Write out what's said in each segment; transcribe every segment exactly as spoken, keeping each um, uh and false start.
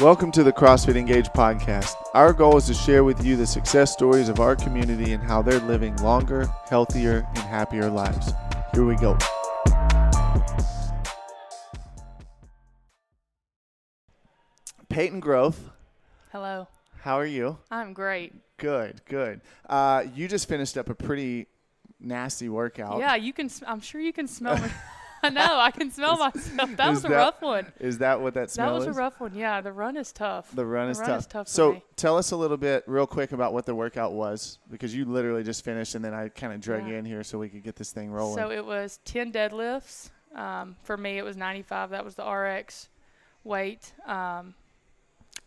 Welcome to the CrossFit Engage podcast. Our goal is to share with you the success stories of our community and how they're living longer, healthier, and happier lives. Here we go. Peyton Grove. Hello. How are you? I'm great. Good, good. Uh, you just finished up a pretty nasty workout. Yeah, you can. I'm sure you can smell me. I know. I can smell myself. That was a that, rough one. Is that what that smell is? That was is? a rough one. Yeah, the run is tough. The run is the run tough. Is tough so me. Tell us a little bit real quick about what the workout was, because you literally just finished, and then I kind of drug yeah. you in here so we could get this thing rolling. So it was ten deadlifts. Um, for me, it was ninety-five. That was the R X weight. Um,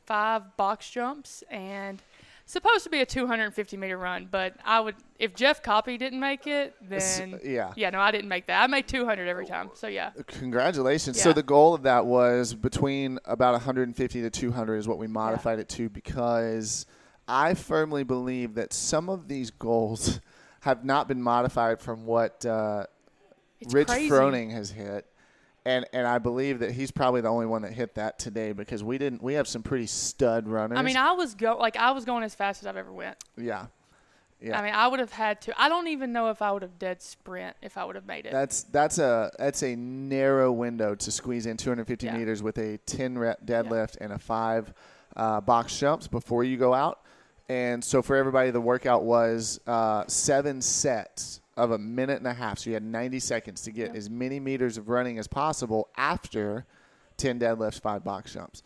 five box jumps and supposed to be a two hundred fifty meter run, but I would, if Jeff Cappy didn't make it, then yeah, yeah, no, I didn't make that. I made two hundred every time, so yeah. Congratulations. Yeah. So the goal of that was between about one hundred fifty to two hundred is what we modified yeah. it to, because I firmly believe that some of these goals have not been modified from what uh, Rich Froning has hit. And and I believe that he's probably the only one that hit that today, because we didn't. We have some pretty stud runners. I mean, I was go like I was going as fast as I've ever went. Yeah, yeah. I mean, I would have had to. I don't even know if I would have dead sprint if I would have made it. That's that's a that's a narrow window to squeeze in two hundred fifty yeah. meters with a ten rep deadlift yeah. and a five uh, box jumps before you go out. And so for everybody, the workout was uh, seven sets of a minute and a half. So you had ninety seconds to get yep. as many meters of running as possible after ten deadlifts, five box jumps.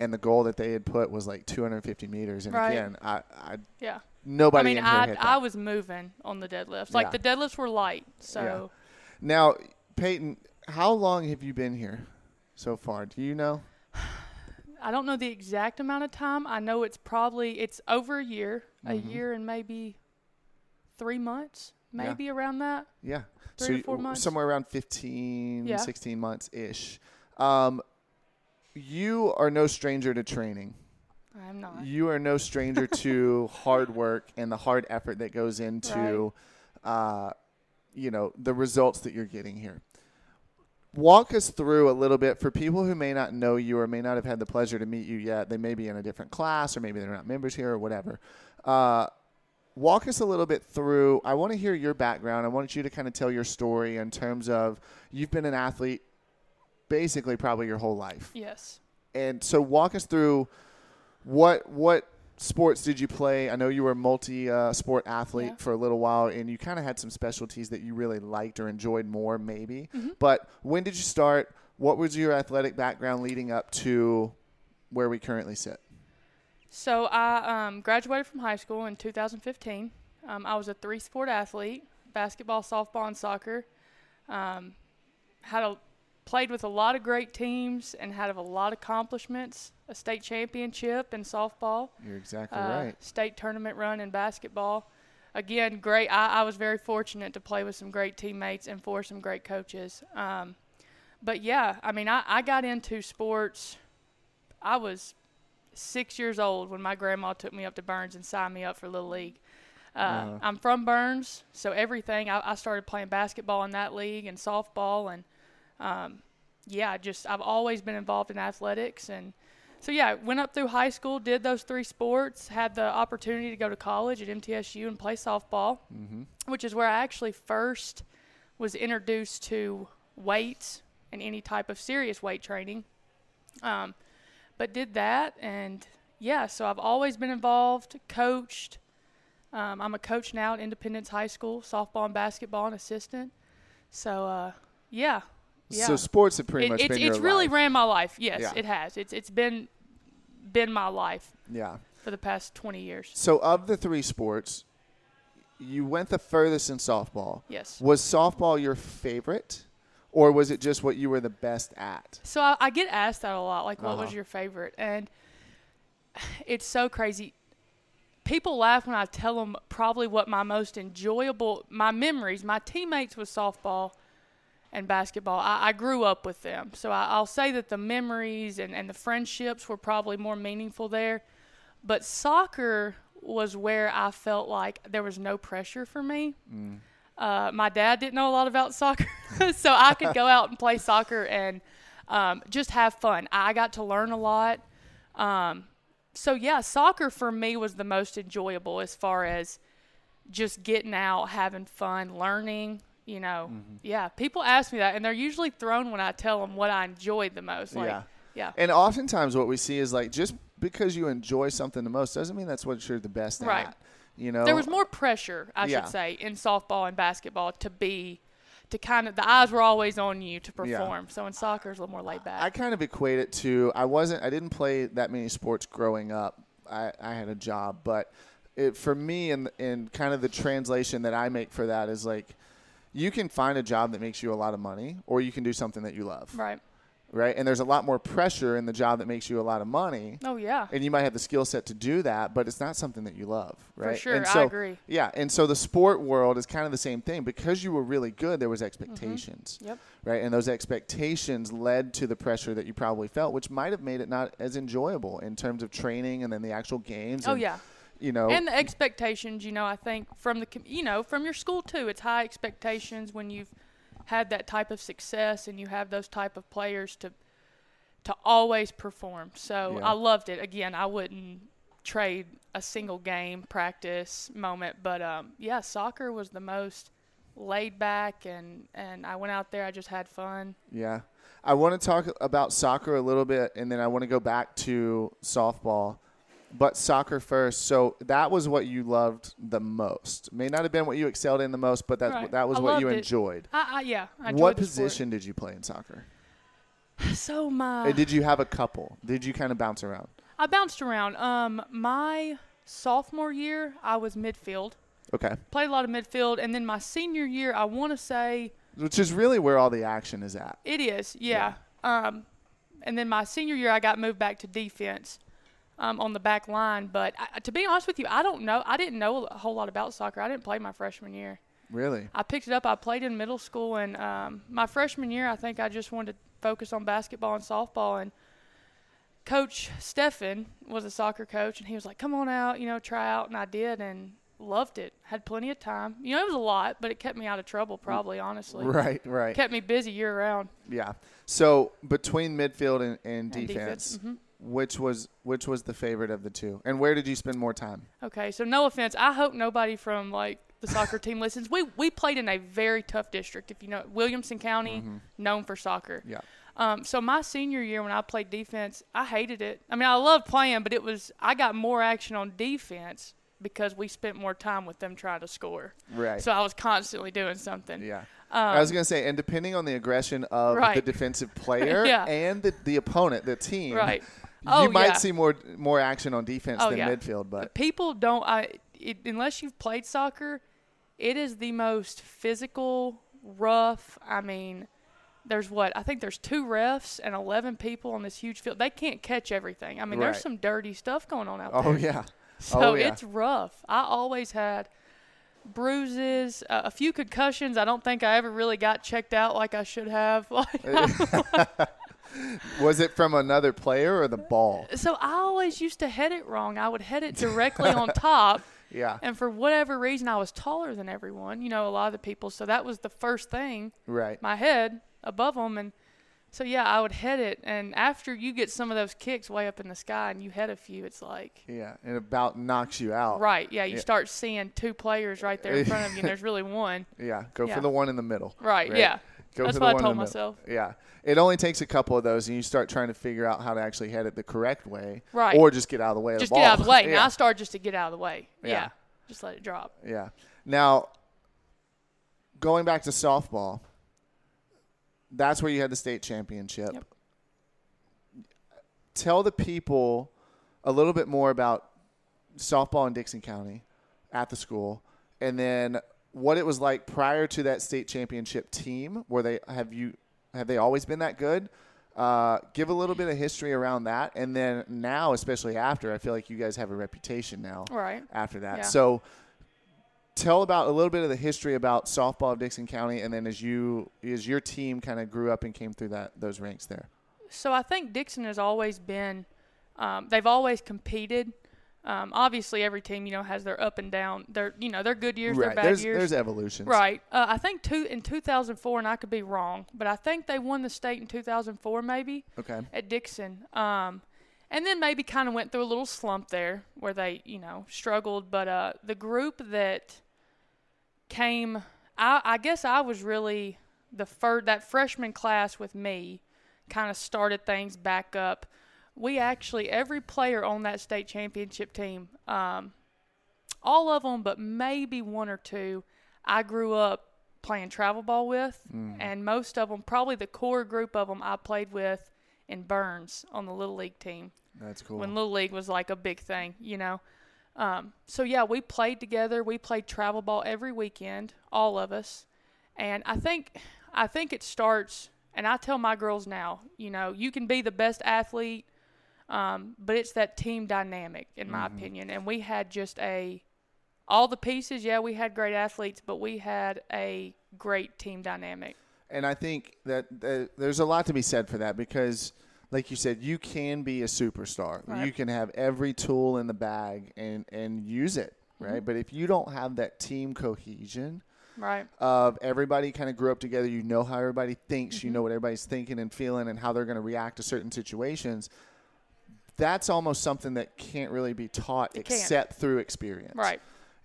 And the goal that they had put was like two hundred fifty meters. And right. again, I, I yeah. nobody I mean, in here I, hit that. I was moving on the deadlifts. Like yeah. the deadlifts were light. So yeah. Now, Peyton, how long have you been here so far? Do you know? I don't know the exact amount of time. I know it's probably, it's over a year, mm-hmm. a year and maybe three months. Maybe yeah. around that. Yeah. Three so to four months. Somewhere around fifteen, yeah. sixteen months-ish. Um, you are no stranger to training. I'm not. You are no stranger to hard work and the hard effort that goes into, right. uh, you know, the results that you're getting here. Walk us through a little bit for people who may not know you or may not have had the pleasure to meet you yet. They may be in a different class, or maybe they're not members here or whatever. Uh Walk us a little bit through. I want to hear your background. I want you to kind of tell your story in terms of, you've been an athlete basically probably your whole life. Yes. And so walk us through what what sports did you play? I know you were a multi-sport uh, athlete yeah. for a little while, and you kind of had some specialties that you really liked or enjoyed more maybe. Mm-hmm. But when did you start? What was your athletic background leading up to where we currently sit? So I um, graduated from high school in two thousand fifteen. Um, I was a three-sport athlete, basketball, softball, and soccer. Um, had a, played with a lot of great teams and had a lot of accomplishments, a state championship in softball. You're exactly uh, right. State tournament run in basketball. Again, great. I, I was very fortunate to play with some great teammates and for some great coaches. Um, but, yeah, I mean, I, I got into sports. I was – six years old when my grandma took me up to Burns and signed me up for Little League. Uh, uh, I'm from Burns, so everything. I, I started playing basketball in that league and softball, and um, yeah, just I've always been involved in athletics. And so yeah, went up through high school, did those three sports, had the opportunity to go to college at M T S U and play softball, mm-hmm. which is where I actually first was introduced to weights and any type of serious weight training. Um, But did that, and, yeah, so I've always been involved, coached. Um, I'm a coach now at Independence High School, softball and basketball, and assistant. So, uh, yeah, yeah. So sports have pretty it, much it's, been it's your It's really life. ran my life, yes, yeah. it has. It's It's been been my life yeah. for the past twenty years. So of the three sports, you went the furthest in softball. Yes. Was softball your favorite? Or was it just what you were the best at? So I, I get asked that a lot, like, what uh-huh. was your favorite? And it's so crazy. People laugh when I tell them probably what my most enjoyable, my memories, my teammates with softball and basketball. I, I grew up with them. So I, I'll say that the memories and, and the friendships were probably more meaningful there. But soccer was where I felt like there was no pressure for me. Mm. Uh, my dad didn't know a lot about soccer, so I could go out and play soccer and um, just have fun. I got to learn a lot. Um, so, yeah, soccer for me was the most enjoyable as far as just getting out, having fun, learning, you know. Mm-hmm. Yeah, people ask me that, and they're usually thrown when I tell them what I enjoyed the most. Like, yeah. Yeah. And oftentimes what we see is, like, just because you enjoy something the most doesn't mean that's what you're the best right. at. You know? There was more pressure, I yeah. should say, in softball and basketball to be – to kind of the eyes were always on you to perform. Yeah. So in soccer, it's a little more laid back. I kind of equate it to I wasn't I didn't play that many sports growing up. I, I had a job, but it, for me, and and kind of the translation that I make for that is, like, you can find a job that makes you a lot of money, or you can do something that you love. Right. Right. And there's a lot more pressure in the job that makes you a lot of money. Oh, yeah. And you might have the skill set to do that, but it's not something that you love. Right. For sure. And so, I agree. Yeah. And so the sport world is kind of the same thing. Because you were really good, there was expectations. Mm-hmm. Yep. Right. And those expectations led to the pressure that you probably felt, which might have made it not as enjoyable in terms of training and then the actual games. Oh, and, yeah. You know. And the expectations, you know, I think from the, you know, from your school, too. It's high expectations when you've had that type of success and you have those type of players to to always perform. So yeah. I loved it. Again, I wouldn't trade a single game, practice, moment. But, um, yeah, soccer was the most laid back, and, and I went out there. I just had fun. Yeah. I want to talk about soccer a little bit, and then I want to go back to softball. But soccer first. So that was what you loved the most. May not have been what you excelled in the most, but that right. that was I what you it. enjoyed. I, I, yeah. I enjoyed what position sport. did you play in soccer? So my. Did you have a couple? Did you kind of bounce around? I bounced around. Um, my sophomore year, I was midfield. Okay. Played a lot of midfield, and then my senior year, I want to say. Which is really where all the action is at. It is, yeah. yeah. Um, and then my senior year, I got moved back to defense. Um, on the back line. But I, to be honest with you, I don't know. I didn't know a whole lot about soccer. I didn't play my freshman year. Really? I picked it up. I played in middle school. And um, my freshman year, I think I just wanted to focus on basketball and softball. And Coach Stefan was a soccer coach, and he was like, come on out, you know, try out. And I did and loved it. Had plenty of time. You know, it was a lot, but it kept me out of trouble probably, honestly. Right, right. Kept me busy year-round. Yeah. So between midfield and, and, and defense. defense. Mm-hmm. Which was which was the favorite of the two? And where did you spend more time? Okay, so no offense. I hope nobody from, like, the soccer team listens. We we played in a very tough district. If you know, Williamson County, mm-hmm. known for soccer. Yeah. Um. So my senior year when I played defense, I hated it. I mean, I loved playing, but it was I got more action on defense because we spent more time with them trying to score. Right. So I was constantly doing something. Yeah. Um, I was going to say, and depending on the aggression of right. the defensive player yeah. and the, the opponent, the team, right. you oh, might yeah. see more more action on defense oh, than yeah. midfield. But people don't I, – it, unless you've played soccer, it is the most physical, rough – I mean, there's what? I think there's two refs and eleven people on this huge field. They can't catch everything. I mean, right. there's some dirty stuff going on out oh, there. Yeah. So oh, yeah. So it's rough. I always had – bruises, uh, a few concussions. I don't think I ever really got checked out like I should have. Was it from another player or the ball? So I always used to head it wrong. I would head it directly on top. Yeah. And for whatever reason, I was taller than everyone, you know, a lot of the people. So that was the first thing. Right. My head above them. And so, yeah, I would head it. And after you get some of those kicks way up in the sky and you head a few, it's like. Yeah, it about knocks you out. Right, yeah. You yeah. start seeing two players right there in front of you, and there's really one. Yeah, go yeah. for the one in the middle. Right, right? yeah. Go That's for the what one I told myself. Yeah. It only takes a couple of those, and you start trying to figure out how to actually head it the correct way. Right. Or just get out of the way of the ball. Just get out of the way. yeah. Now I start just to get out of the way. Yeah. yeah. Just let it drop. Yeah. Now, going back to softball. That's where you had the state championship. Yep. Tell the people a little bit more about softball in Dickson County at the school, and then what it was like prior to that state championship team. Were they have you have they always been that good? Uh, give a little bit of history around that, and then now, especially after, I feel like you guys have a reputation now. Right. After that, yeah. so. Tell about a little bit of the history about softball of Dickson County, and then as you as your team kind of grew up and came through that those ranks there. So I think Dickson has always been um, – they've always competed. Um, obviously, every team, you know, has their up and down. Their you know, their good years, right. their bad there's, years. There's evolutions. Right. Uh, I think two, in two thousand four, and I could be wrong, but I think they won the state in two thousand four maybe okay. at Dickson. Um, And then maybe kind of went through a little slump there where they, you know, struggled. But uh, the group that came, I, I guess I was really the first, that freshman class with me kind of started things back up. We actually, every player on that state championship team, um, all of them but maybe one or two, I grew up playing travel ball with. Mm. And most of them, probably the core group of them I played with in Burns on the Little League team. That's cool. When Little League was like a big thing, you know. Um, so, yeah, we played together. We played travel ball every weekend, all of us. And I think, I think it starts, and I tell my girls now, you know, you can be the best athlete, um, but it's that team dynamic, in my mm-hmm. opinion. And we had just a – all the pieces, yeah, we had great athletes, but we had a great team dynamic. And I think that, that there's a lot to be said for that because, like you said, you can be a superstar. Right. You can have every tool in the bag and, and use it, right? Mm-hmm. But if you don't have that team cohesion right. of everybody kind of grew up together, you know how everybody thinks, mm-hmm. you know what everybody's thinking and feeling and how they're going to react to certain situations, that's almost something that can't really be taught it except can't. through experience. Right.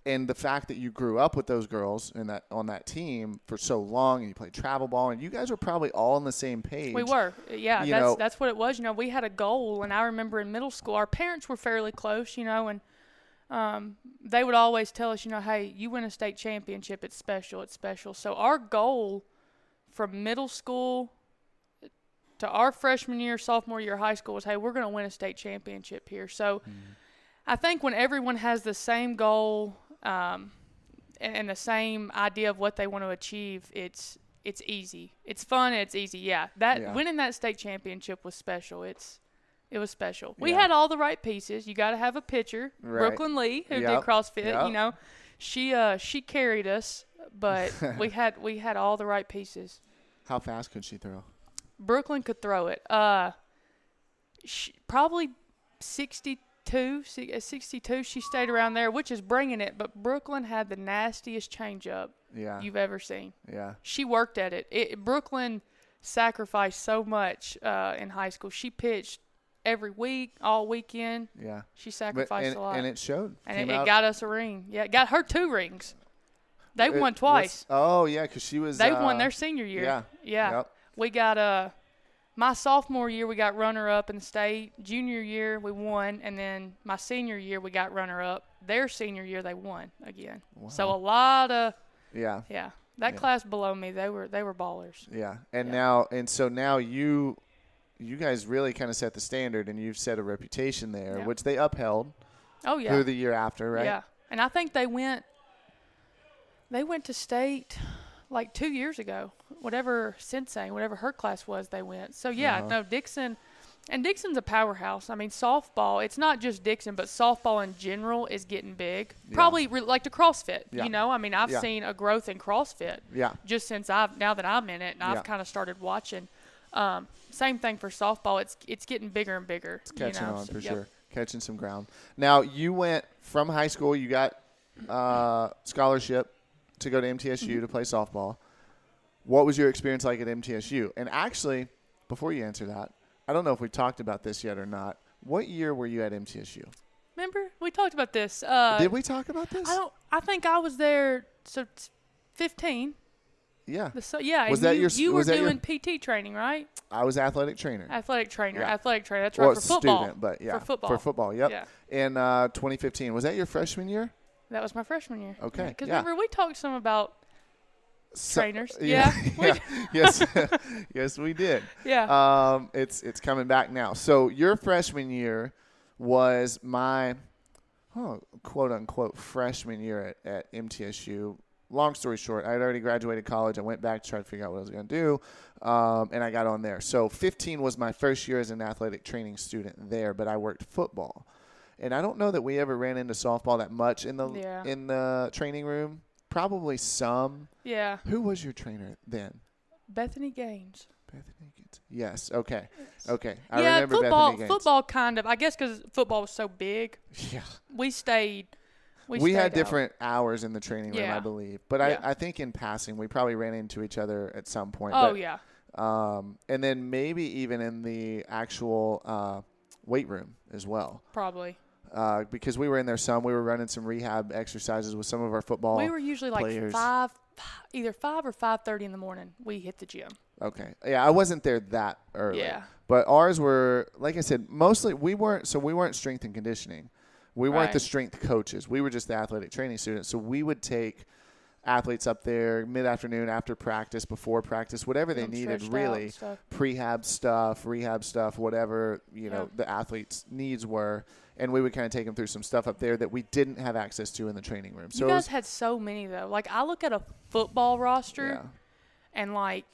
And the fact that you grew up with those girls and that on that team for so long, and you played travel ball, and you guys were probably all on the same page. We were, yeah. You that's know, that's what it was. You know, we had a goal, and I remember in middle school, our parents were fairly close. You know, and um, they would always tell us, you know, hey, you win a state championship, it's special, it's special. So our goal from middle school to our freshman year, sophomore year, high school was, hey, we're going to win a state championship here. So mm. I think when everyone has the same goal. Um, and the same idea of what they want to achieve, it's it's easy. It's fun. It's easy. Yeah, that yeah. winning that state championship was special. It's it was special. We yeah. had all the right pieces. You got to have a pitcher, right. Brooklyn Lee, who yep. did CrossFit. Yep. You know, she uh she carried us, but we had we had all the right pieces. How fast could she throw? Brooklyn could throw it. Uh, she, probably sixty. sixty-two, she stayed around there, which is bringing it. But Brooklyn had the nastiest changeup yeah. you've ever seen. Yeah, she worked at it. it Brooklyn sacrificed so much uh, in high school. She pitched every week, all weekend. Yeah, she sacrificed but, and, a lot, and it showed. And it, it got us a ring. Yeah, it got her two rings. They it won twice. Was, oh yeah, because she was. They uh, won their senior year. Yeah, yeah. Yep. We got a. Uh, My sophomore year, we got runner-up in the state. Junior year, we won. And then my senior year, we got runner-up. Their senior year, they won again. Wow. So a lot of – yeah. Yeah. That yeah. class below me, they were they were ballers. Yeah. And yeah. now – and so now you you guys really kind of set the standard, and you've set a reputation there, yeah. which they upheld oh, yeah. through the year after, right? Yeah. And I think they went – they went to state – like two years ago, whatever Sensei, whatever her class was, they went. So, yeah, uh-huh. no, Dickson – and Dickson's a powerhouse. I mean, softball – it's not just Dickson, but softball in general is getting big. Yeah. Probably re- like to CrossFit, yeah. you know. I mean, I've yeah. seen a growth in CrossFit yeah. just since I've – now that I'm in it and yeah. I've kind of started watching. Um, same thing for softball. It's it's getting bigger and bigger. It's catching you know? on so, for yep. sure. Catching some ground. Now, you went from high school. You got uh, scholarship to go to M T S U mm-hmm. to play softball. What was your experience like at M T S U? And actually, before you answer that, I don't know if we talked about this yet or not. What year were you at M T S U? Remember? We talked about this. Uh, Did we talk about this? I don't. I think I was there, so fifteen. Yeah. The, so, yeah. Was that you, your, you was were that doing your, P T training, right? I was athletic trainer. Athletic trainer. Yeah. Athletic trainer. That's right, well, for football. Student, but yeah. For football. For football, yep. Yeah. In uh, twenty fifteen. Was that your freshman year? That was my freshman year. Okay. Because yeah. remember, we talked some about so, trainers. Yeah. yeah. yeah. yes. yes, we did. Yeah. Um, it's it's coming back now. So your freshman year was my, oh, quote unquote, freshman year at, at M T S U. Long story short, I had already graduated college. I went back to try to figure out what I was going to do, um, and I got on there. So fifteen was my first year as an athletic training student there, but I worked football. And I don't know that we ever ran into softball that much in the yeah. in the training room. Probably some. Yeah. Who was your trainer then? Bethany Gaines. Bethany Gaines. Yes. Okay. Yes. Okay. I yeah, remember football, Bethany Gaines. Football kind of. I guess because football was so big. Yeah. We stayed. We, we stayed had different out. hours in the training room, yeah. I believe. But yeah. I, I think in passing, we probably ran into each other at some point. Oh, but, yeah. Um, and then maybe even in the actual uh, – weight room as well. Probably. Uh, because we were in there some. We were running some rehab exercises with some of our football players. We were usually players. like five, either five or five thirty in the morning we hit the gym. Okay. Yeah, I wasn't there that early. Yeah. But ours were, like I said, mostly we weren't – so we weren't strength and conditioning. We right. weren't the strength coaches. We were just the athletic training students. So we would take athletes up there mid-afternoon, after practice, before practice, whatever they needed really. Stuff. Prehab stuff, rehab stuff, whatever, you yeah. know, the athletes' needs were. And we would kind of take them through some stuff up there that we didn't have access to in the training room. So you guys was, had so many, though. Like, I look at a football roster yeah. and, like,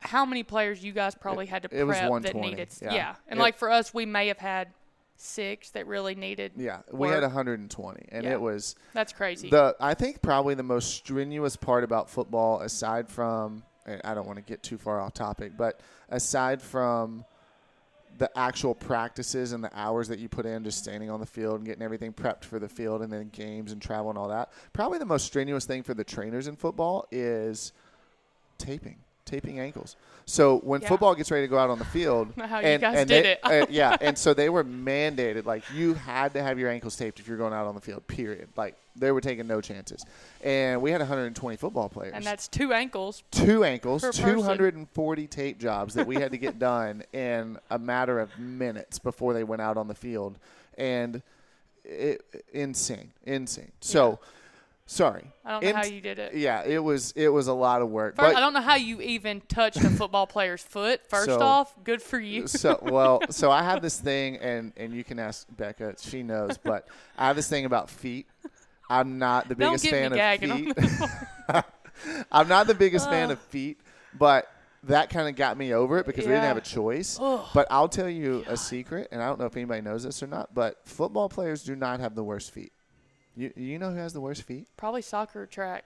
how many players you guys probably it, had to prep that needed. Yeah. yeah. And, it, like, for us, we may have had six that really needed. Yeah. We work. had one hundred twenty. And yeah. it was. That's crazy. The I think probably the most strenuous part about football, aside from, and I don't want to get too far off topic, but aside from the actual practices and the hours that you put in just standing on the field and getting everything prepped for the field and then games and travel and all that, probably the most strenuous thing for the trainers in football is taping. Taping ankles. So when yeah. football gets ready to go out on the field, how and, you guys and did they, it. uh, yeah, and so they were mandated, like, you had to have your ankles taped if you're going out on the field. Period. Like, they were taking no chances. And we had one hundred twenty football players, and that's two ankles, two ankles, two hundred forty person. Tape jobs that we had to get done in a matter of minutes before they went out on the field, and it, insane, insane. So. Yeah. Sorry. I don't know In, how you did it. Yeah, it was it was a lot of work. First, but I don't know how you even touched a football player's foot. First so, off, good for you. so well, so I have this thing, and, and you can ask Becca. She knows, but I have this thing about feet. I'm not the biggest fan of feet. I'm not the biggest uh, fan of feet, but that kind of got me over it because yeah. we didn't have a choice. Ugh. But I'll tell you God. a secret, and I don't know if anybody knows this or not, but football players do not have the worst feet. You you know who has the worst feet? Probably soccer or track.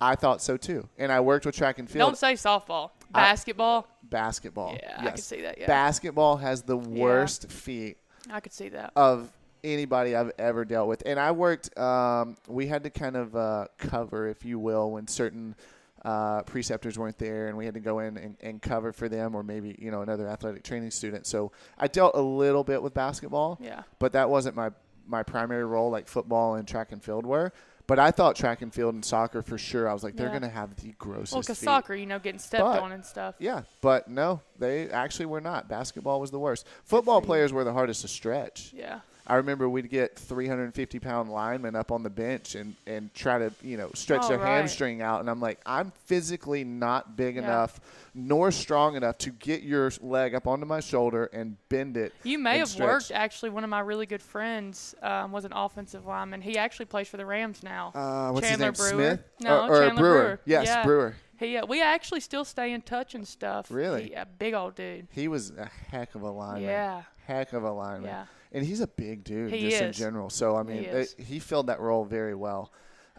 I thought so, too. And I worked with track and field. Don't say softball. Basketball? I, basketball. Yeah, yes. I could see that, yeah. Basketball has the worst yeah. feet. I could see that. Of anybody I've ever dealt with. And I worked um, – we had to kind of uh, cover, if you will, when certain uh, preceptors weren't there, and we had to go in and, and cover for them or maybe, you know, another athletic training student. So I dealt a little bit with basketball. Yeah. But that wasn't my – my primary role, like football and track and field were, but I thought track and field and soccer for sure. I was like, they're yeah. going to have the grossest Well, because soccer, you know, getting stepped but, on and stuff. Yeah, but no, they actually were not. Basketball was the worst. Football players were the hardest to stretch. Yeah. I remember we'd get three hundred fifty pound linemen up on the bench and, and try to, you know, stretch oh, their right. hamstring out. And I'm like, I'm physically not big yeah. enough nor strong enough to get your leg up onto my shoulder and bend it. You may have stretch. worked. Actually, one of my really good friends um, was an offensive lineman. He actually plays for the Rams now. Uh, what's Chandler his name? Brewer. Smith? No, or, or Chandler Brewer. Brewer. Yes, yeah. Brewer. He, uh, we actually still stay in touch and stuff. Really? He, a big old dude. He was a heck of a lineman. Yeah. Heck of a lineman. Yeah. And he's a big dude he just is. in general. So, I mean, he, it, he filled that role very well.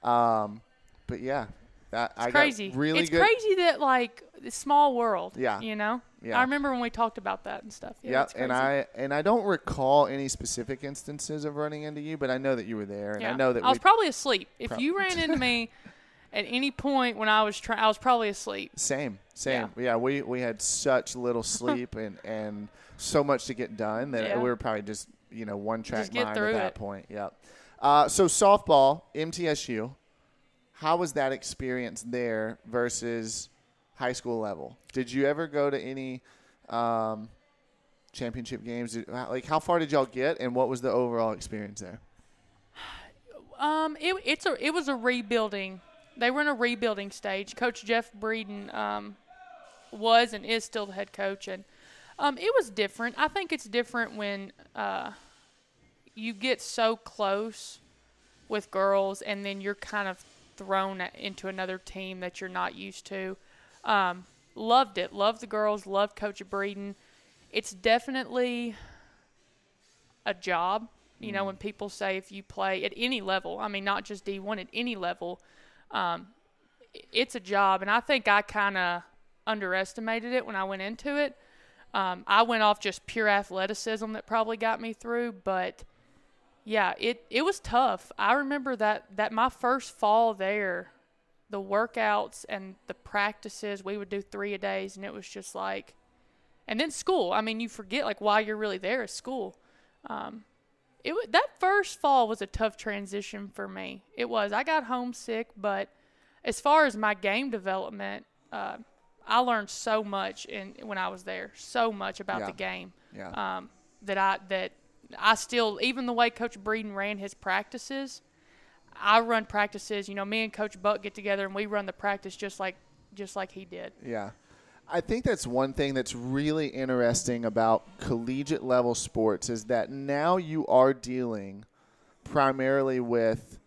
Um, but, yeah. I, it's I crazy. Got really it's good. crazy that, like, small world. Yeah. You know? Yeah. I remember when we talked about that and stuff. Yeah. Yep. And I and I don't recall any specific instances of running into you, but I know that you were there. And yeah. I know that I was probably asleep. If prob- you ran into me at any point when I was trying, I was probably asleep. Same. Same. Yeah. yeah we, we had such little sleep and, and so much to get done that yeah. we were probably just – you know, one track mind at that it. point. Yep. Uh, so softball, M T S U, how was that experience there versus high school level? Did you ever go to any um, championship games? Did, like, how far did y'all get, and what was the overall experience there? Um, it it's a it was a rebuilding. They were in a rebuilding stage. Coach Jeff Breeden um, was and is still the head coach, and Um, it was different. I think it's different when uh, you get so close with girls and then you're kind of thrown into another team that you're not used to. Um, loved it. Loved the girls. Loved Coach Breeden. It's definitely a job. You mm. know, when people say if you play at any level, I mean, not just D one, at any level, um, it's a job. And I think I kind of underestimated it when I went into it. Um, I went off just pure athleticism that probably got me through, but yeah, it, it was tough. I remember that, that my first fall there, the workouts and the practices, we would do three a days, and it was just like, and then school. I mean, you forget like why you're really there is school. um, it w- that first fall was a tough transition for me. It was. I got homesick, but as far as my game development, uh, I learned so much in when I was there, so much about yeah. the game yeah. um, that I that I still, even the way Coach Breeden ran his practices, I run practices. You know, me and Coach Buck get together and we run the practice just like just like he did. Yeah. I think that's one thing that's really interesting about collegiate level sports is that now you are dealing primarily with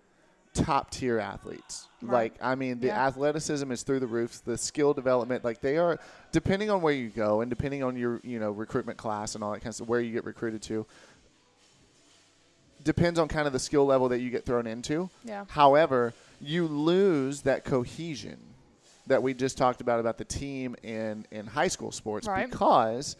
top tier athletes. Right. Like, I mean, the yeah. athleticism is through the roof, the skill development, like they are, depending on where you go and depending on your, you know, recruitment class and all that kind of stuff, where you get recruited to, depends on kind of the skill level that you get thrown into. Yeah. However, you lose that cohesion that we just talked about, about the team in, in high school sports, right. because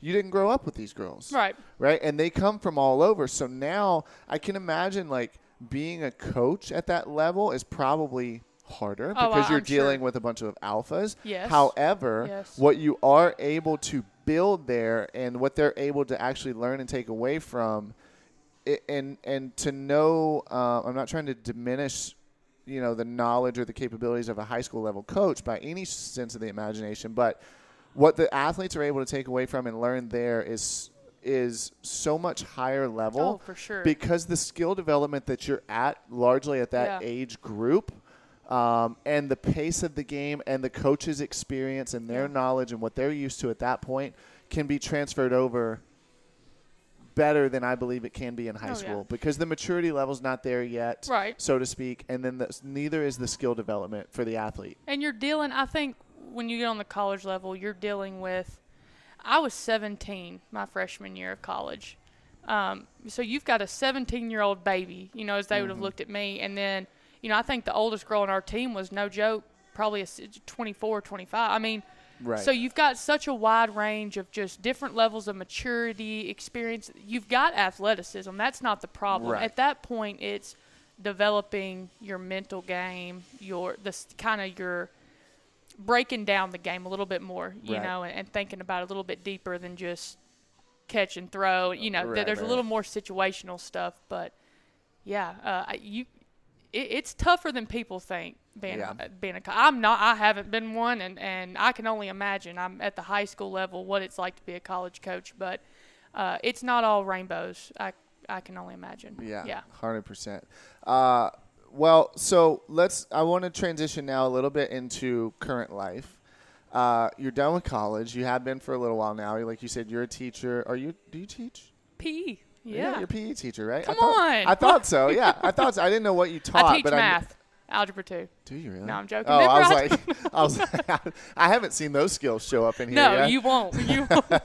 you didn't grow up with these girls. Right. Right. And they come from all over. So now I can imagine like being a coach at that level is probably harder oh, because I, you're I'm dealing sure. with a bunch of alphas. Yes. However, yes. what you are able to build there and what they're able to actually learn and take away from it, and, and to know, uh, I'm not trying to diminish you know, the knowledge or the capabilities of a high school level coach by any sense of the imagination. But what the athletes are able to take away from and learn there is, is so much higher level. Oh, for sure. Because the skill development that you're at largely at that yeah. age group, um, and the pace of the game and the coach's experience and their yeah. knowledge and what they're used to at that point can be transferred over better than I believe it can be in high oh, school yeah. because the maturity level's not there yet, right. so to speak, and then the, neither is the skill development for the athlete. And you're dealing, I think, when you get on the college level, you're dealing with – I was seventeen my freshman year of college. Um, so you've got a seventeen-year-old baby, you know, as they mm-hmm. would have looked at me. And then, you know, I think the oldest girl on our team was, no joke, probably a twenty-four, twenty-five. I mean – Right. So you've got such a wide range of just different levels of maturity, experience. You've got athleticism. That's not the problem. Right. At that point, it's developing your mental game, your this kind of your breaking down the game a little bit more, you right. know, and, and thinking about it a little bit deeper than just catch and throw. You know, right, th- there's right. a little more situational stuff. But, yeah, uh, you it, it's tougher than people think. Being, yeah. uh, being a, I'm not, I haven't been one, and, and I can only imagine I'm at the high school level what it's like to be a college coach, but uh, it's not all rainbows. I, I can only imagine. Yeah, yeah. one hundred percent. Uh, well, so let's, I want to transition now a little bit into current life. Uh, you're done with college. You have been for a little while now. Like you said, you're a teacher. Are you, do you teach? P E. Yeah. yeah. You're a P E teacher, right? Come I thought, on. I thought so. Yeah. I thought so. I didn't know what you taught. I teach but math. I, Algebra two. Do you really? No, I'm joking. Oh, I was, like, I was like, I haven't seen those skills show up in here no, yet. You won't. You won't.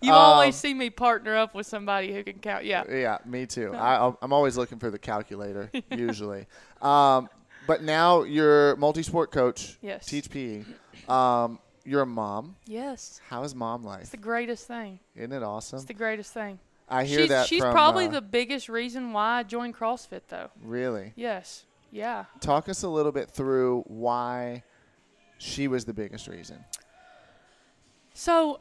You um, always see me partner up with somebody who can count. Yeah. Yeah, me too. No. I, I'm always looking for the calculator, usually. Um, but now you're multi-sport coach. Yes. Teach P E. Um, you're a mom. Yes. How is mom life? It's the greatest thing. Isn't it awesome? It's the greatest thing. I hear she's, that She's from, probably uh, the biggest reason why I joined CrossFit, though. Really? Yes. Yeah. Talk us a little bit through why she was the biggest reason. So.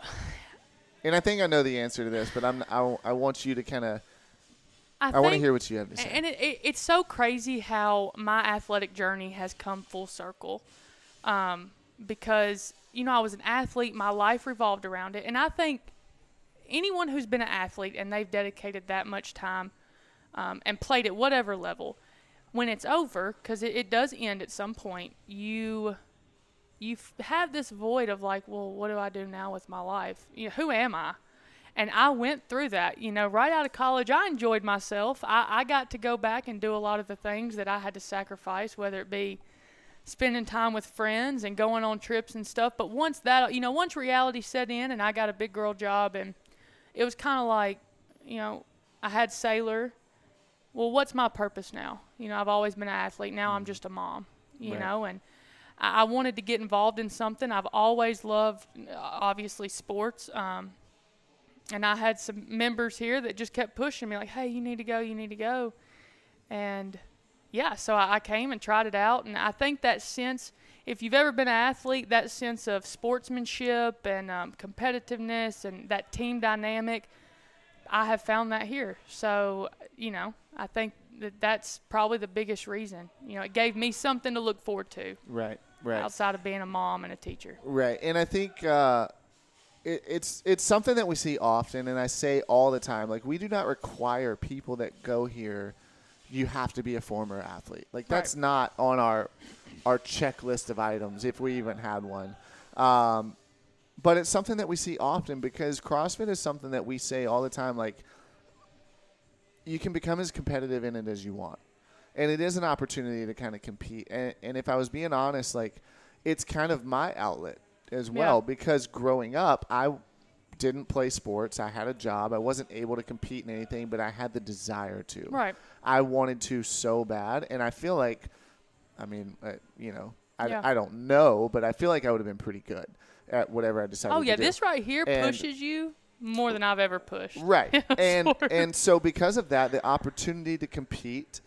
And I think I know the answer to this, but I'm I, I want you to kind of. I, I want to hear what you have to say. And it, it, it's so crazy how my athletic journey has come full circle, um, because you know I was an athlete, my life revolved around it, and I think anyone who's been an athlete and they've dedicated that much time, um, and played at whatever level. When it's over, because it, it does end at some point, you you f- have this void of like, well, what do I do now with my life? You know, who am I? And I went through that. You know, right out of college, I enjoyed myself. I, I got to go back and do a lot of the things that I had to sacrifice, whether it be spending time with friends and going on trips and stuff. But once that, you know, once reality set in and I got a big girl job and it was kind of like, you know, I had Sailor. Well, what's my purpose now? You know, I've always been an athlete. Now I'm just a mom, you right. know, and I-, I wanted to get involved in something. I've always loved, obviously, sports. Um, and I had some members here that just kept pushing me like, hey, you need to go, you need to go. And, yeah, so I, I came and tried it out. And I think that sense, if you've ever been an athlete, that sense of sportsmanship and um, competitiveness and that team dynamic, I have found that here. So, you know, I think that that's probably the biggest reason. You know, it gave me something to look forward to. Right, right. Outside of being a mom and a teacher. Right, and I think uh, it, it's it's something that we see often, and I say all the time, like, we do not require people that go here, you have to be a former athlete. Like, that's right. Not on our our checklist of items, if we even had one. Um, but it's something that we see often because CrossFit is something that we say all the time, like, you can become as competitive in it as you want. And it is an opportunity to kind of compete. And, and if I was being honest, like, it's kind of my outlet as well, yeah. Because growing up, I didn't play sports. I had a job. I wasn't able to compete in anything, but I had the desire to. Right. I wanted to so bad. And I feel like, I mean, uh, you know, I, yeah. I don't know, but I feel like I would have been pretty good at whatever I decided oh, yeah, to do. Oh, yeah, this right here and pushes you more than I've ever pushed. Right. and and so because of that, the opportunity to compete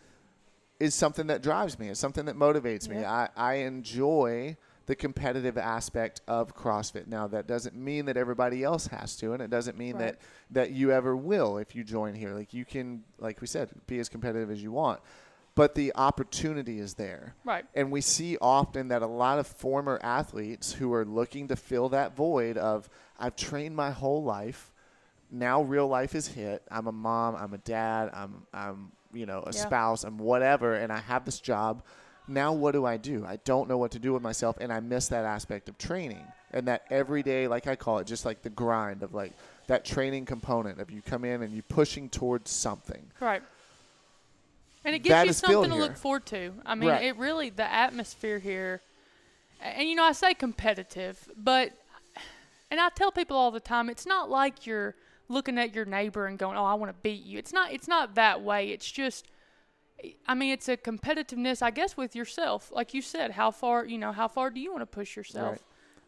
is something that drives me. It's something that motivates yeah. me. I, I enjoy the competitive aspect of CrossFit. Now, that doesn't mean that everybody else has to, and it doesn't mean right. that, that you ever will if you join here. Like, you can, like we said, be as competitive as you want. But the opportunity is there. Right. And we see often that a lot of former athletes who are looking to fill that void of, I've trained my whole life. Now real life is hit. I'm a mom. I'm a dad. I'm, I'm you know, a yeah. spouse. I'm whatever. And I have this job. Now what do I do? I don't know what to do with myself. And I miss that aspect of training. And that everyday, like I call it, just like the grind of like that training component of you come in and you pushing towards something. Right. And it gives you something to look forward to. I mean, right. It really, the atmosphere here, and, you know, I say competitive, but, and I tell people all the time, it's not like you're looking at your neighbor and going, oh, I want to beat you. It's not, it's not that way. It's just, I mean, it's a competitiveness, I guess, with yourself. Like you said, how far, you know, how far do you want to push yourself?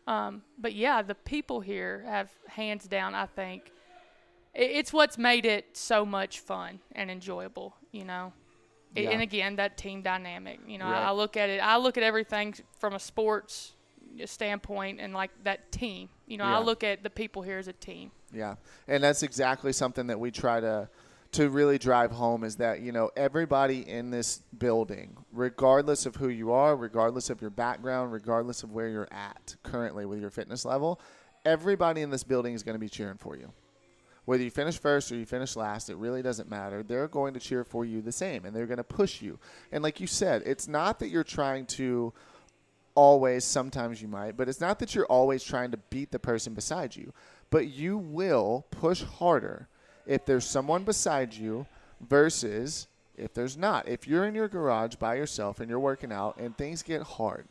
Right. Um, but, yeah, the people here have, hands down, I think, it's what's made it so much fun and enjoyable, you know. Yeah. And, again, that team dynamic, you know, right. I look at it. I look at everything from a sports standpoint and, like, that team. You know, yeah. I look at the people here as a team. Yeah, and that's exactly something that we try to to really drive home is that, you know, everybody in this building, regardless of who you are, regardless of your background, regardless of where you're at currently with your fitness level, everybody in this building is going to be cheering for you. Whether you finish first or you finish last, it really doesn't matter. They're going to cheer for you the same, and they're going to push you. And like you said, it's not that you're trying to always, sometimes you might, but it's not that you're always trying to beat the person beside you. But you will push harder if there's someone beside you versus if there's not. If you're in your garage by yourself and you're working out and things get hard,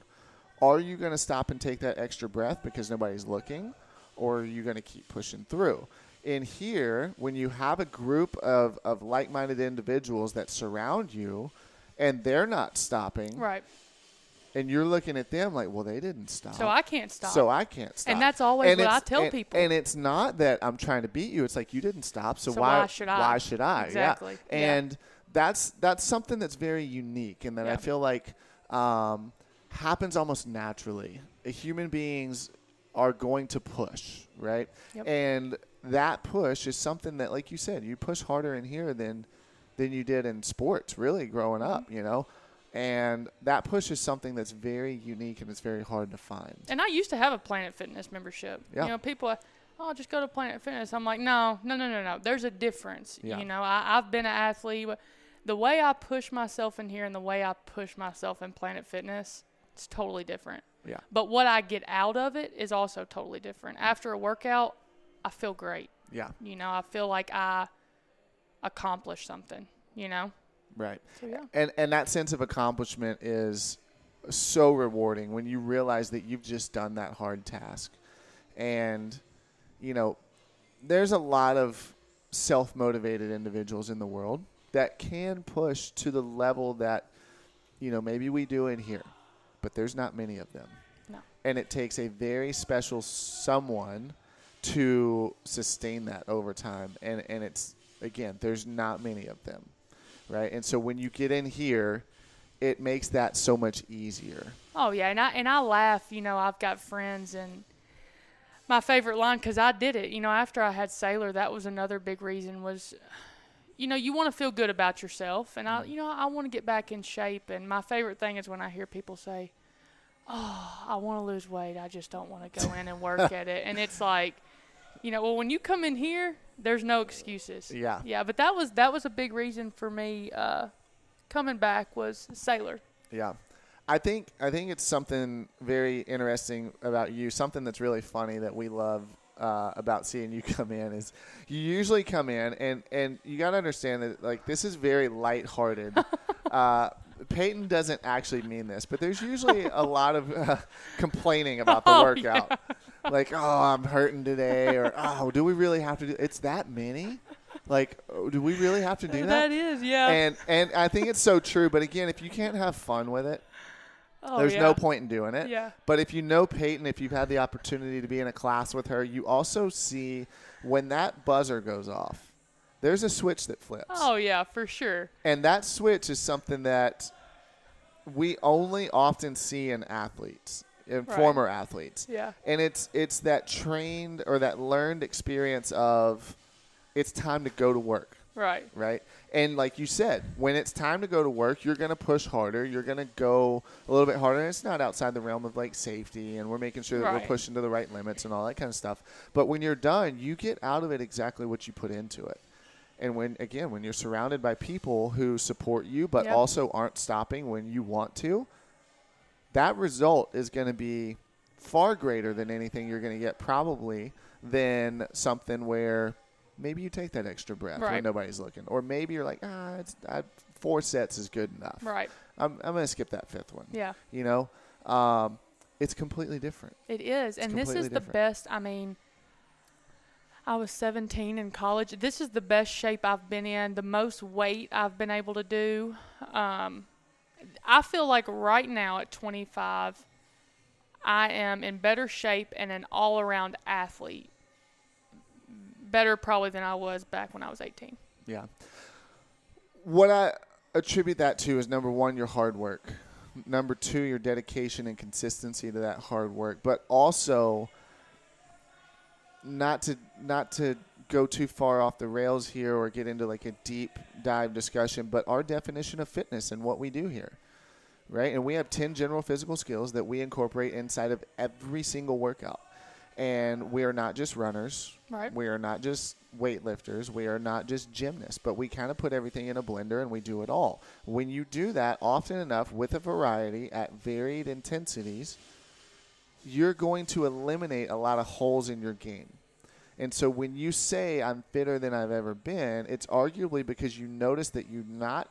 are you going to stop and take that extra breath because nobody's looking, or are you going to keep pushing through? In here, when you have a group of, of like-minded individuals that surround you and they're not stopping. Right. And you're looking at them like, well, they didn't stop. So I can't stop. So I can't stop. And that's always and what I tell and, people. And it's not that I'm trying to beat you. It's like, you didn't stop. So, so why, why should I? Why should I? Exactly. Yeah. And yeah. that's that's something that's very unique. And that yeah. I feel like um, happens almost naturally. Human beings are going to push, right? Yep. And that push is something that, like you said, you push harder in here than than you did in sports, really, growing up, you know. And that push is something that's very unique and it's very hard to find. And I used to have a Planet Fitness membership. Yeah. You know, people are, oh, just go to Planet Fitness. I'm like, no, no, no, no, no. There's a difference. Yeah. You know, I, I've been an athlete. But the way I push myself in here and the way I push myself in Planet Fitness, it's totally different. Yeah. But what I get out of it is also totally different. After a workout, I feel great. Yeah. You know, I feel like I accomplished something, you know? Right. So, yeah. And and that sense of accomplishment is so rewarding when you realize that you've just done that hard task. And, you know, there's a lot of self-motivated individuals in the world that can push to the level that, you know, maybe we do in here, but there's not many of them. No. And it takes a very special someone to sustain that over time. And, and it's, again, there's not many of them, right? And so when you get in here, it makes that so much easier. Oh, yeah, and I, and I laugh. You know, I've got friends, and my favorite line because I did it. You know, after I had Sailor, that was another big reason was, you know, you want to feel good about yourself. And, I, you know, I want to get back in shape. And my favorite thing is when I hear people say, oh, I want to lose weight. I just don't want to go in and work at it. And it's like, you know, well, when you come in here, there's no excuses. Yeah. Yeah, but that was that was a big reason for me uh, coming back was Sailor. Yeah. I think I think it's something very interesting about you, something that's really funny that we love uh, about seeing you come in is you usually come in and, and you got to understand that, like, this is very lighthearted. uh, Peyton doesn't actually mean this, but there's usually a lot of uh, complaining about the oh, workout. Yeah. Like, oh, I'm hurting today, or, oh, do we really have to do – it's that many? Like, do we really have to do that? That is, yeah. And, and I think it's so true. But, again, if you can't have fun with it, Oh, There's yeah. no point in doing it. Yeah. But if you know Peyton, if you've had the opportunity to be in a class with her, you also see when that buzzer goes off, there's a switch that flips. Oh, yeah, for sure. And that switch is something that we only often see in athletes, in right. former athletes. Yeah. And it's it's that trained or that learned experience of it's time to go to work. Right. Right. And like you said, when it's time to go to work, you're going to push harder. You're going to go a little bit harder. And it's not outside the realm of, like, safety, and we're making sure that right. we're pushing to the right limits and all that kind of stuff. But when you're done, you get out of it exactly what you put into it. And when, again, when you're surrounded by people who support you but yep. also aren't stopping when you want to, that result is going to be far greater than anything you're going to get probably than something where – maybe you take that extra breath right. when nobody's looking. Or maybe you're like, ah, it's, I, four sets is good enough. Right. I'm, I'm going to skip that fifth one. Yeah. You know, um, it's completely different. It is. It's and this is different. The best. I mean, I was seventeen in college. This is the best shape I've been in, the most weight I've been able to do. Um, I feel like right now at twenty-five, I am in better shape and an all-around athlete. Better probably than I was back when I was eighteen. Yeah. What I attribute that to is, number one, your hard work. Number two, your dedication and consistency to that hard work. But also, not to not to go too far off the rails here or get into like a deep dive discussion, but our definition of fitness and what we do here, right? And we have ten general physical skills that we incorporate inside of every single workout. And we are not just runners. Right. We are not just weightlifters. We are not just gymnasts. But we kind of put everything in a blender and we do it all. When you do that often enough with a variety at varied intensities, you're going to eliminate a lot of holes in your game. And so when you say I'm fitter than I've ever been, it's arguably because you notice that you're not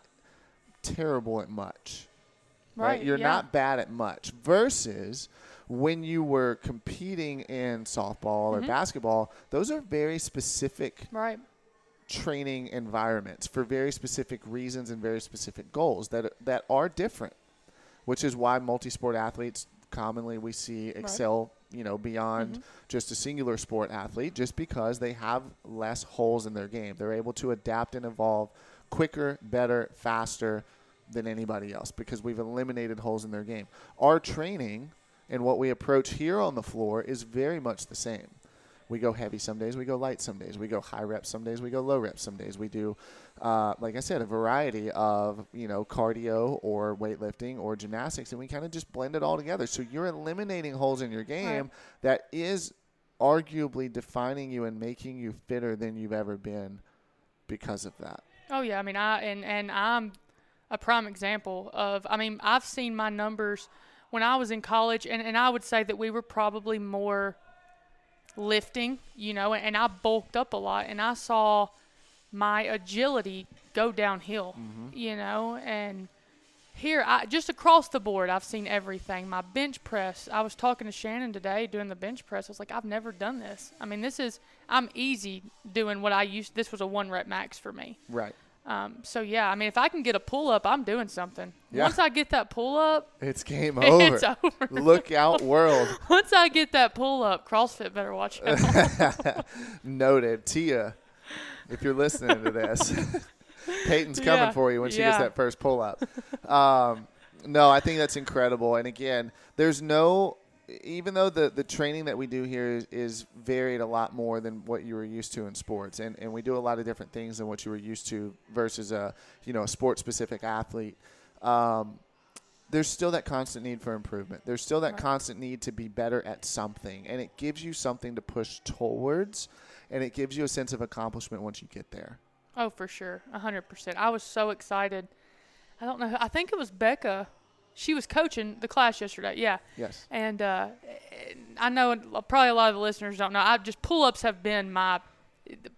terrible at much. Right. right? You're yeah. not bad at much versus – when you were competing in softball or mm-hmm. basketball, those are very specific right. training environments for very specific reasons and very specific goals that that are different, which is why multi-sport athletes commonly we see excel, right. you know, beyond mm-hmm. just a singular sport athlete, just because they have less holes in their game. They're able to adapt and evolve quicker, better, faster than anybody else because we've eliminated holes in their game. Our training and what we approach here on the floor is very much the same. We go heavy some days. We go light some days. We go high reps some days. We go low reps some days. We do, uh, like I said, a variety of, you know, cardio or weightlifting or gymnastics, and we kind of just blend it all together. So you're eliminating holes in your game right. that is arguably defining you and making you fitter than you've ever been because of that. Oh, yeah. I mean, I and, and I'm a prime example of – I mean, I've seen my numbers – when I was in college, and, and I would say that we were probably more lifting, you know, and, and I bulked up a lot, and I saw my agility go downhill, mm-hmm. you know. And here, I just across the board, I've seen everything. My bench press, I was talking to Shannon today doing the bench press. I was like, I've never done this. I mean, this is – I'm easy doing what I used – this was a one-rep max for me. Right. Um, so, yeah, I mean, if I can get a pull-up, I'm doing something. Yeah. Once I get that pull-up. It's game over. It's over. Look out, world. Once I get that pull-up, CrossFit better watch out. Noted. Tia, if you're listening to this, Peyton's coming yeah. for you when she yeah. gets that first pull-up. Um, no, I think that's incredible. And, again, there's no even though the, the training that we do here is, is varied a lot more than what you were used to in sports, and, and we do a lot of different things than what you were used to versus a, you know, a sports-specific athlete, um, there's still that constant need for improvement. There's still that right. constant need to be better at something, and it gives you something to push towards, and it gives you a sense of accomplishment once you get there. Oh, for sure, one hundred percent. I was so excited. I don't know who, I think it was Becca. She was coaching the class yesterday, yeah. Yes. And uh, I know probably a lot of the listeners don't know. I just pull-ups have been my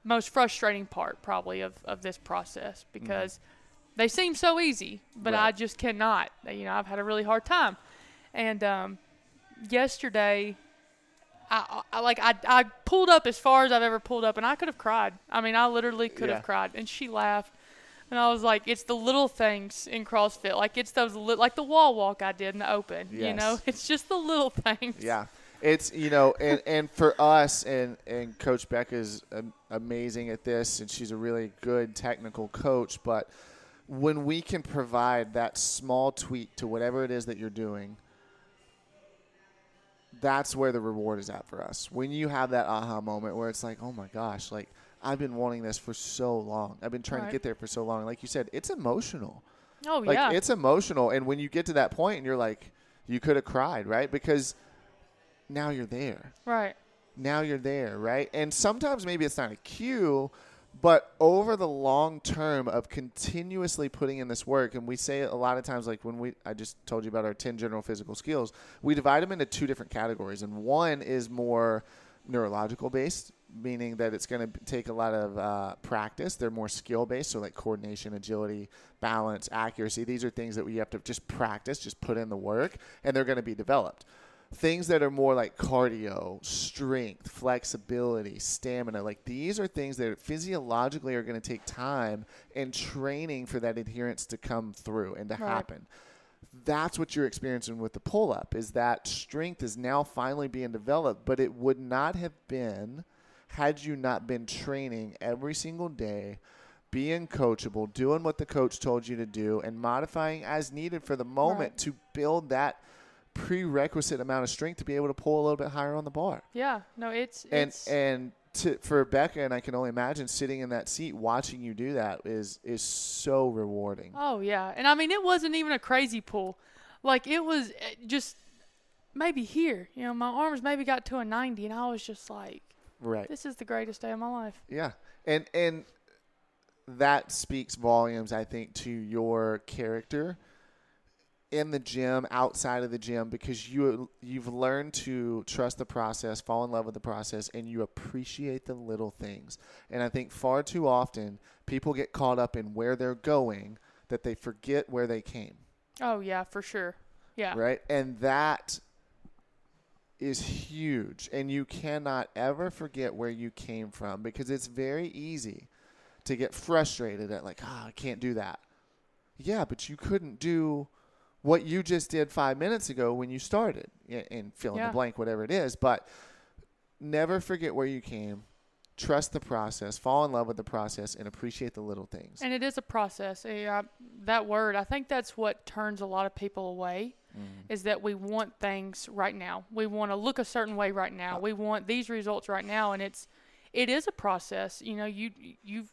most frustrating part probably of, of this process because mm-hmm. they seem so easy, but right. I just cannot. You know, I've had a really hard time. And um, yesterday, I, I like I, I pulled up as far as I've ever pulled up, and I could have cried. I mean, I literally could yeah. have cried, and she laughed. And I was like, it's the little things in CrossFit. Like, it's those li- – like the wall walk I did in the open, yes. you know. It's just the little things. Yeah. It's, you know, and, and for us, and, and Coach Becca's amazing at this, and she's a really good technical coach. But when we can provide that small tweak to whatever it is that you're doing, that's where the reward is at for us. When you have that aha moment where it's like, oh, my gosh, like – I've been wanting this for so long. I've been trying right. to get there for so long. Like you said, it's emotional. Oh, like, yeah. It's emotional. And when you get to that point and you're like, you could have cried, right? Because now you're there. Right. Now you're there, right? And sometimes maybe it's not a cue, but over the long term of continuously putting in this work, and we say a lot of times, like when we, I just told you about our ten general physical skills, we divide them into two different categories. And one is more neurological based, meaning that it's going to take a lot of uh, practice. They're more skill-based, so like coordination, agility, balance, accuracy. These are things that we have to just practice, just put in the work, and they're going to be developed. Things that are more like cardio, strength, flexibility, stamina, like these are things that physiologically are going to take time and training for that adherence to come through and to right. happen. That's what you're experiencing with the pull-up, is that strength is now finally being developed, but it would not have been had you not been training every single day, being coachable, doing what the coach told you to do, and modifying as needed for the moment right. to build that prerequisite amount of strength to be able to pull a little bit higher on the bar. Yeah. No, it's... And, it's... and to, for Becca, and I can only imagine, sitting in that seat watching you do that is is so rewarding. Oh, yeah. And, I mean, it wasn't even a crazy pull. Like, it was just maybe here. You know, my arms maybe got to a ninety, and I was just like... Right. This is the greatest day of my life. Yeah. And and that speaks volumes, I think, to your character in the gym, outside of the gym, because you you've learned to trust the process, fall in love with the process, and you appreciate the little things. And I think far too often people get caught up in where they're going that they forget where they came. Oh, yeah, for sure. Yeah. Right? And that is huge, and you cannot ever forget where you came from, because it's very easy to get frustrated at like, ah, oh, I can't do that. Yeah, but you couldn't do what you just did five minutes ago when you started, and fill in yeah. the blank, whatever it is. But never forget where you came. Trust the process, fall in love with the process, and appreciate the little things. And it is a process. Yeah, that word, I think that's what turns a lot of people away. Mm. Is that we want things right now. We want to look a certain way right now. We want these results right now, and it's it is a process. You know, you you've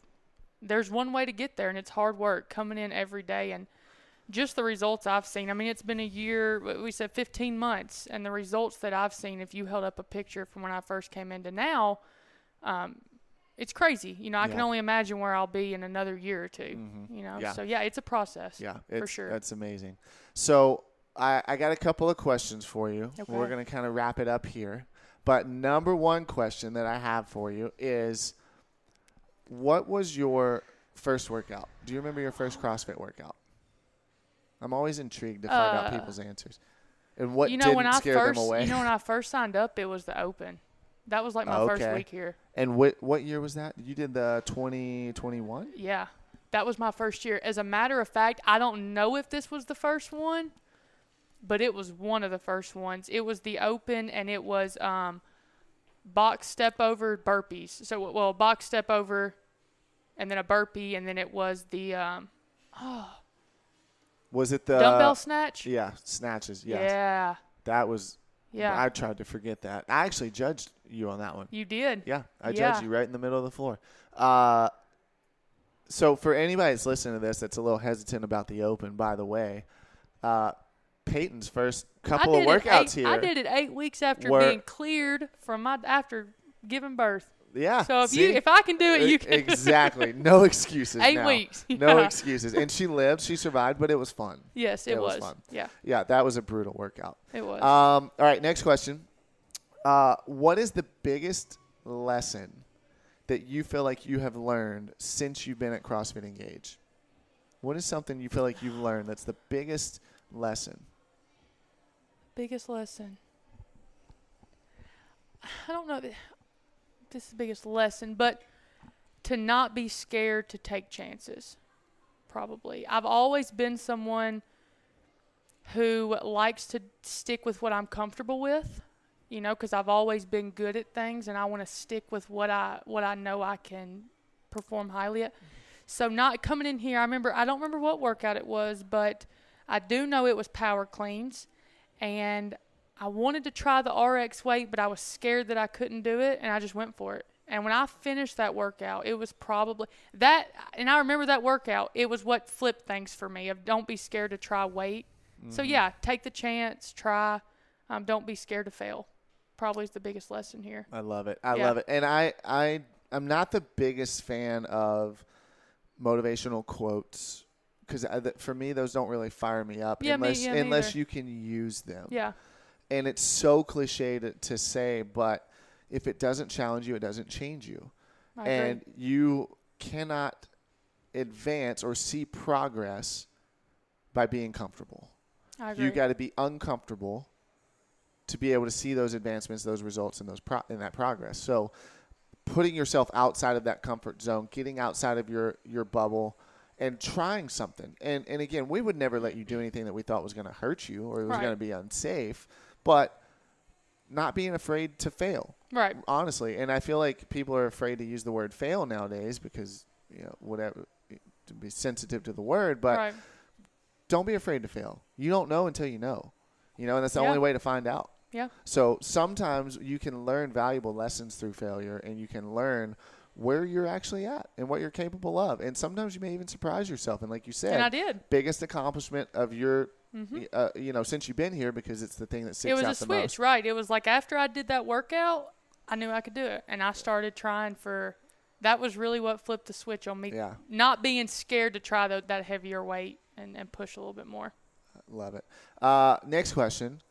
there's one way to get there, and it's hard work coming in every day. And just the results I've seen. I mean, it's been a year. We said fifteen months, and the results that I've seen. If you held up a picture from when I first came in to now, um, it's crazy. You know, I yeah. can only imagine where I'll be in another year or two. Mm-hmm. You know, yeah. so yeah, it's a process. Yeah, it's, for sure. That's amazing. So. I, I got a couple of questions for you. Okay. We're going to kind of wrap it up here. But number one question that I have for you is, what was your first workout? Do you remember your first CrossFit workout? I'm always intrigued to find uh, out people's answers. And what you know, didn't when I scare first, them away? You know, when I first signed up, it was the Open. That was like my okay. first week here. And what, what year was that? You did the twenty twenty-one? Yeah. That was my first year. As a matter of fact, I don't know if this was the first one, but it was one of the first ones. It was the Open, and it was um, box step over burpees. So, well, box step over, and then a burpee, and then it was the um, oh, was it the dumbbell snatch? Yeah, snatches. Yes. Yeah, that was Yeah. I tried to forget that. I actually judged you on that one. You did. Yeah. I yeah. judged you right in the middle of the floor. Uh, so for anybody that's listening to this that's a little hesitant about the open, by the way, uh, Peyton's first couple of workouts eight, here. I did it eight weeks after were, being cleared from my – after giving birth. Yeah. So if see? you if I can do it, you can. Exactly. No excuses. Eight now. weeks. Yeah. No excuses. And she lived. She survived, but it was fun. Yes, it, it was. was fun. Yeah. Yeah, that was a brutal workout. It was. Um, all right, next question. Uh, what is the biggest lesson that you feel like you have learned since you've been at CrossFit Engage? What is something you feel like you've learned that's the biggest lesson? Biggest lesson. I don't know. This is the biggest lesson, but to not be scared to take chances, probably. I've always been someone who likes to stick with what I'm comfortable with, you know, because I've always been good at things, and I want to stick with what I what I know I can perform highly at. So not coming in here, I remember, I don't remember what workout it was, but I do know it was power cleans, and I wanted to try the R X weight, but I was scared that I couldn't do it, and I just went for it. And when I finished that workout, it was probably that, and I remember that workout, it was what flipped things for me of don't be scared to try weight. Mm-hmm. So, yeah, take the chance, try, um, don't be scared to fail. Probably is the biggest lesson here. I love it. I yeah. love it. And I, I, I'm not the biggest fan of motivational quotes because for me, those don't really fire me up yeah, unless, me, yeah, me unless you can use them. Yeah. And it's so cliche to, to say, but if it doesn't challenge you, it doesn't change you. I and agree. You cannot advance or see progress by being comfortable. I agree. You got to be uncomfortable to be able to see those advancements, those results, and those pro- and that progress. So putting yourself outside of that comfort zone, getting outside of your, your bubble, and trying something. And, and, again, we would never let you do anything that we thought was going to hurt you or it was right. going to be unsafe. But not being afraid to fail. Right. Honestly. And I feel like people are afraid to use the word fail nowadays because, you know, whatever, to be sensitive to the word. But right. don't be afraid to fail. You don't know until you know. You know, and that's the yeah. only way to find out. Yeah. So sometimes you can learn valuable lessons through failure and you can learn where you're actually at and what you're capable of. And sometimes you may even surprise yourself. And like you said. And I did. Biggest accomplishment of your Mm-hmm. Uh, you know, since you've been here, because it's the thing that sticks out the most. It was a switch, right? It was like after I did that workout, I knew I could do it, and I started trying for. That was really what flipped the switch on me. Yeah. Not being scared to try the, that heavier weight and, and push a little bit more. Love it. Uh, next question: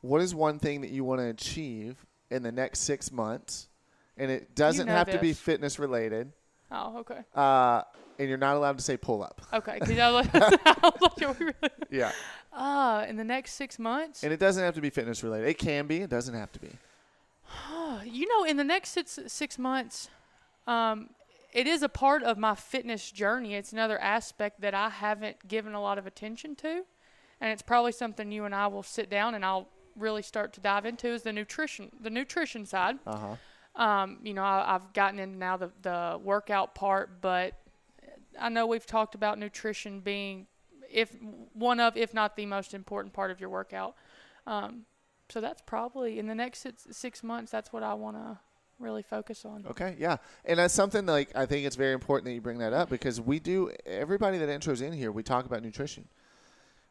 what is one thing that you want to achieve in the next six months? And it doesn't you know have this. to be fitness related. Oh, okay. Uh, and you're not allowed to say pull up. Okay. Yeah. Uh, in the next six months. And it doesn't have to be fitness related. It can be. It doesn't have to be. You know, in the next six, six months, um, it is a part of my fitness journey. It's another aspect that I haven't given a lot of attention to. And it's probably something you and I will sit down and I'll really start to dive into is the nutrition, the nutrition side. Uh-huh. Um, you know, I, I've gotten into now the, the workout part, but I know we've talked about nutrition being if one of, if not the most important part of your workout. Um, so that's probably in the next six, six months, that's what I want to really focus on. Okay. Yeah. And that's something like, I think it's very important that you bring that up because we do, everybody that intros in here, we talk about nutrition.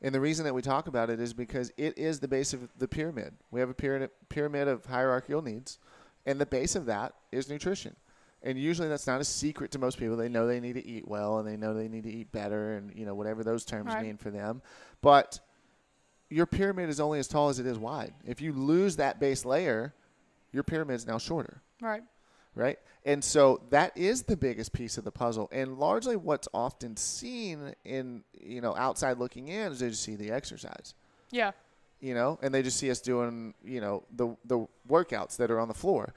And the reason that we talk about it is because it is the base of the pyramid. We have a pyramid, pyramid of hierarchical needs. And the base of that is nutrition. And usually that's not a secret to most people. They know they need to eat well and they know they need to eat better and, you know, whatever those terms right. mean for them. But your pyramid is only as tall as it is wide. If you lose that base layer, your pyramid is now shorter. Right. Right? And so that is the biggest piece of the puzzle. And largely what's often seen in, you know, outside looking in is they just see the exercise. Yeah. You know, and they just see us doing, you know, the the workouts that are on the floor.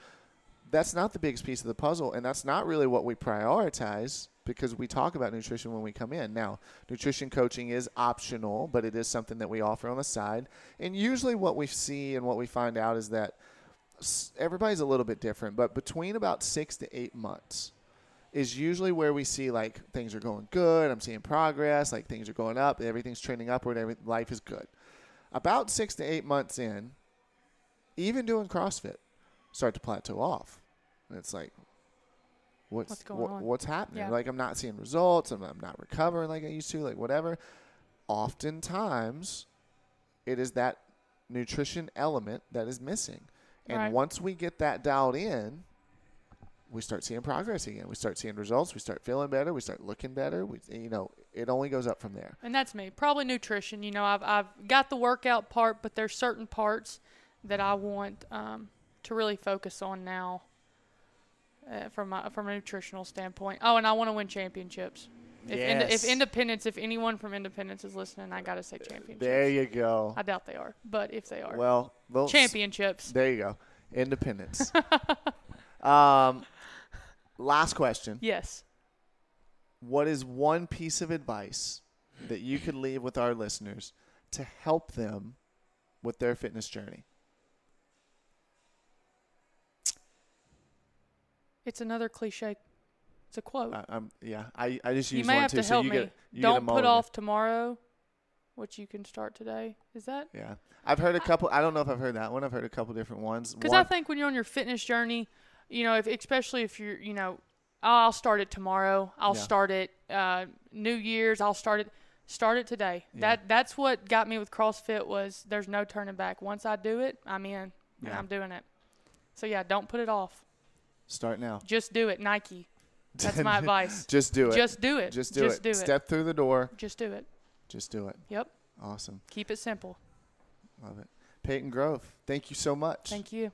That's not the biggest piece of the puzzle, and that's not really what we prioritize because we talk about nutrition when we come in. Now, nutrition coaching is optional, but it is something that we offer on the side. And usually what we see and what we find out is that everybody's a little bit different, but between about six to eight months is usually where we see, like, things are going good, I'm seeing progress, like, things are going up, everything's trending upward, every, life is good. About six to eight months in even doing CrossFit, start to plateau off. And it's like, what's what's, going wh on? what's happening? Yeah. Like, I'm not seeing results. I'm, I'm not recovering like I used to, like whatever. Oftentimes, it is that nutrition element that is missing. And right. once we get that dialed in, we start seeing progress again. We start seeing results. We start feeling better. We start looking better. We, you know, it only goes up from there. And that's me. Probably nutrition. You know, I've, I've got the workout part, but there's certain parts that I want um, to really focus on now uh, from, my, from a nutritional standpoint. Oh, and I want to win championships. If, yes. ind if Independence, if anyone from Independence is listening, I got to say championships. There you go. I doubt they are, but if they are. Well, those, championships. There you go. Independence. um, last question. Yes. What is one piece of advice that you could leave with our listeners to help them with their fitness journey? It's another cliche. It's a quote. Uh, um, yeah, I, I just use one too. You may have to help me. Don't put off tomorrow what you can start today. Is that? Yeah. I've heard a couple. I don't know if I've heard that one. I've heard a couple different ones. Because I think when you're on your fitness journey, you know, if, especially if you're, you know, I'll start it tomorrow. I'll yeah. start it uh, New Year's. I'll start it. Start it today. Yeah. That That's what got me with CrossFit was there's no turning back. Once I do it, I'm in. Yeah. And I'm doing it. So, yeah, don't put it off. Start now. Just do it. Nike. That's my advice. Just do it. Just do it. Just do Just it. Do it. Step through the door. Just do it. Just do it. Yep. Awesome. Keep it simple. Love it. Peyton Grove, thank you so much. Thank you.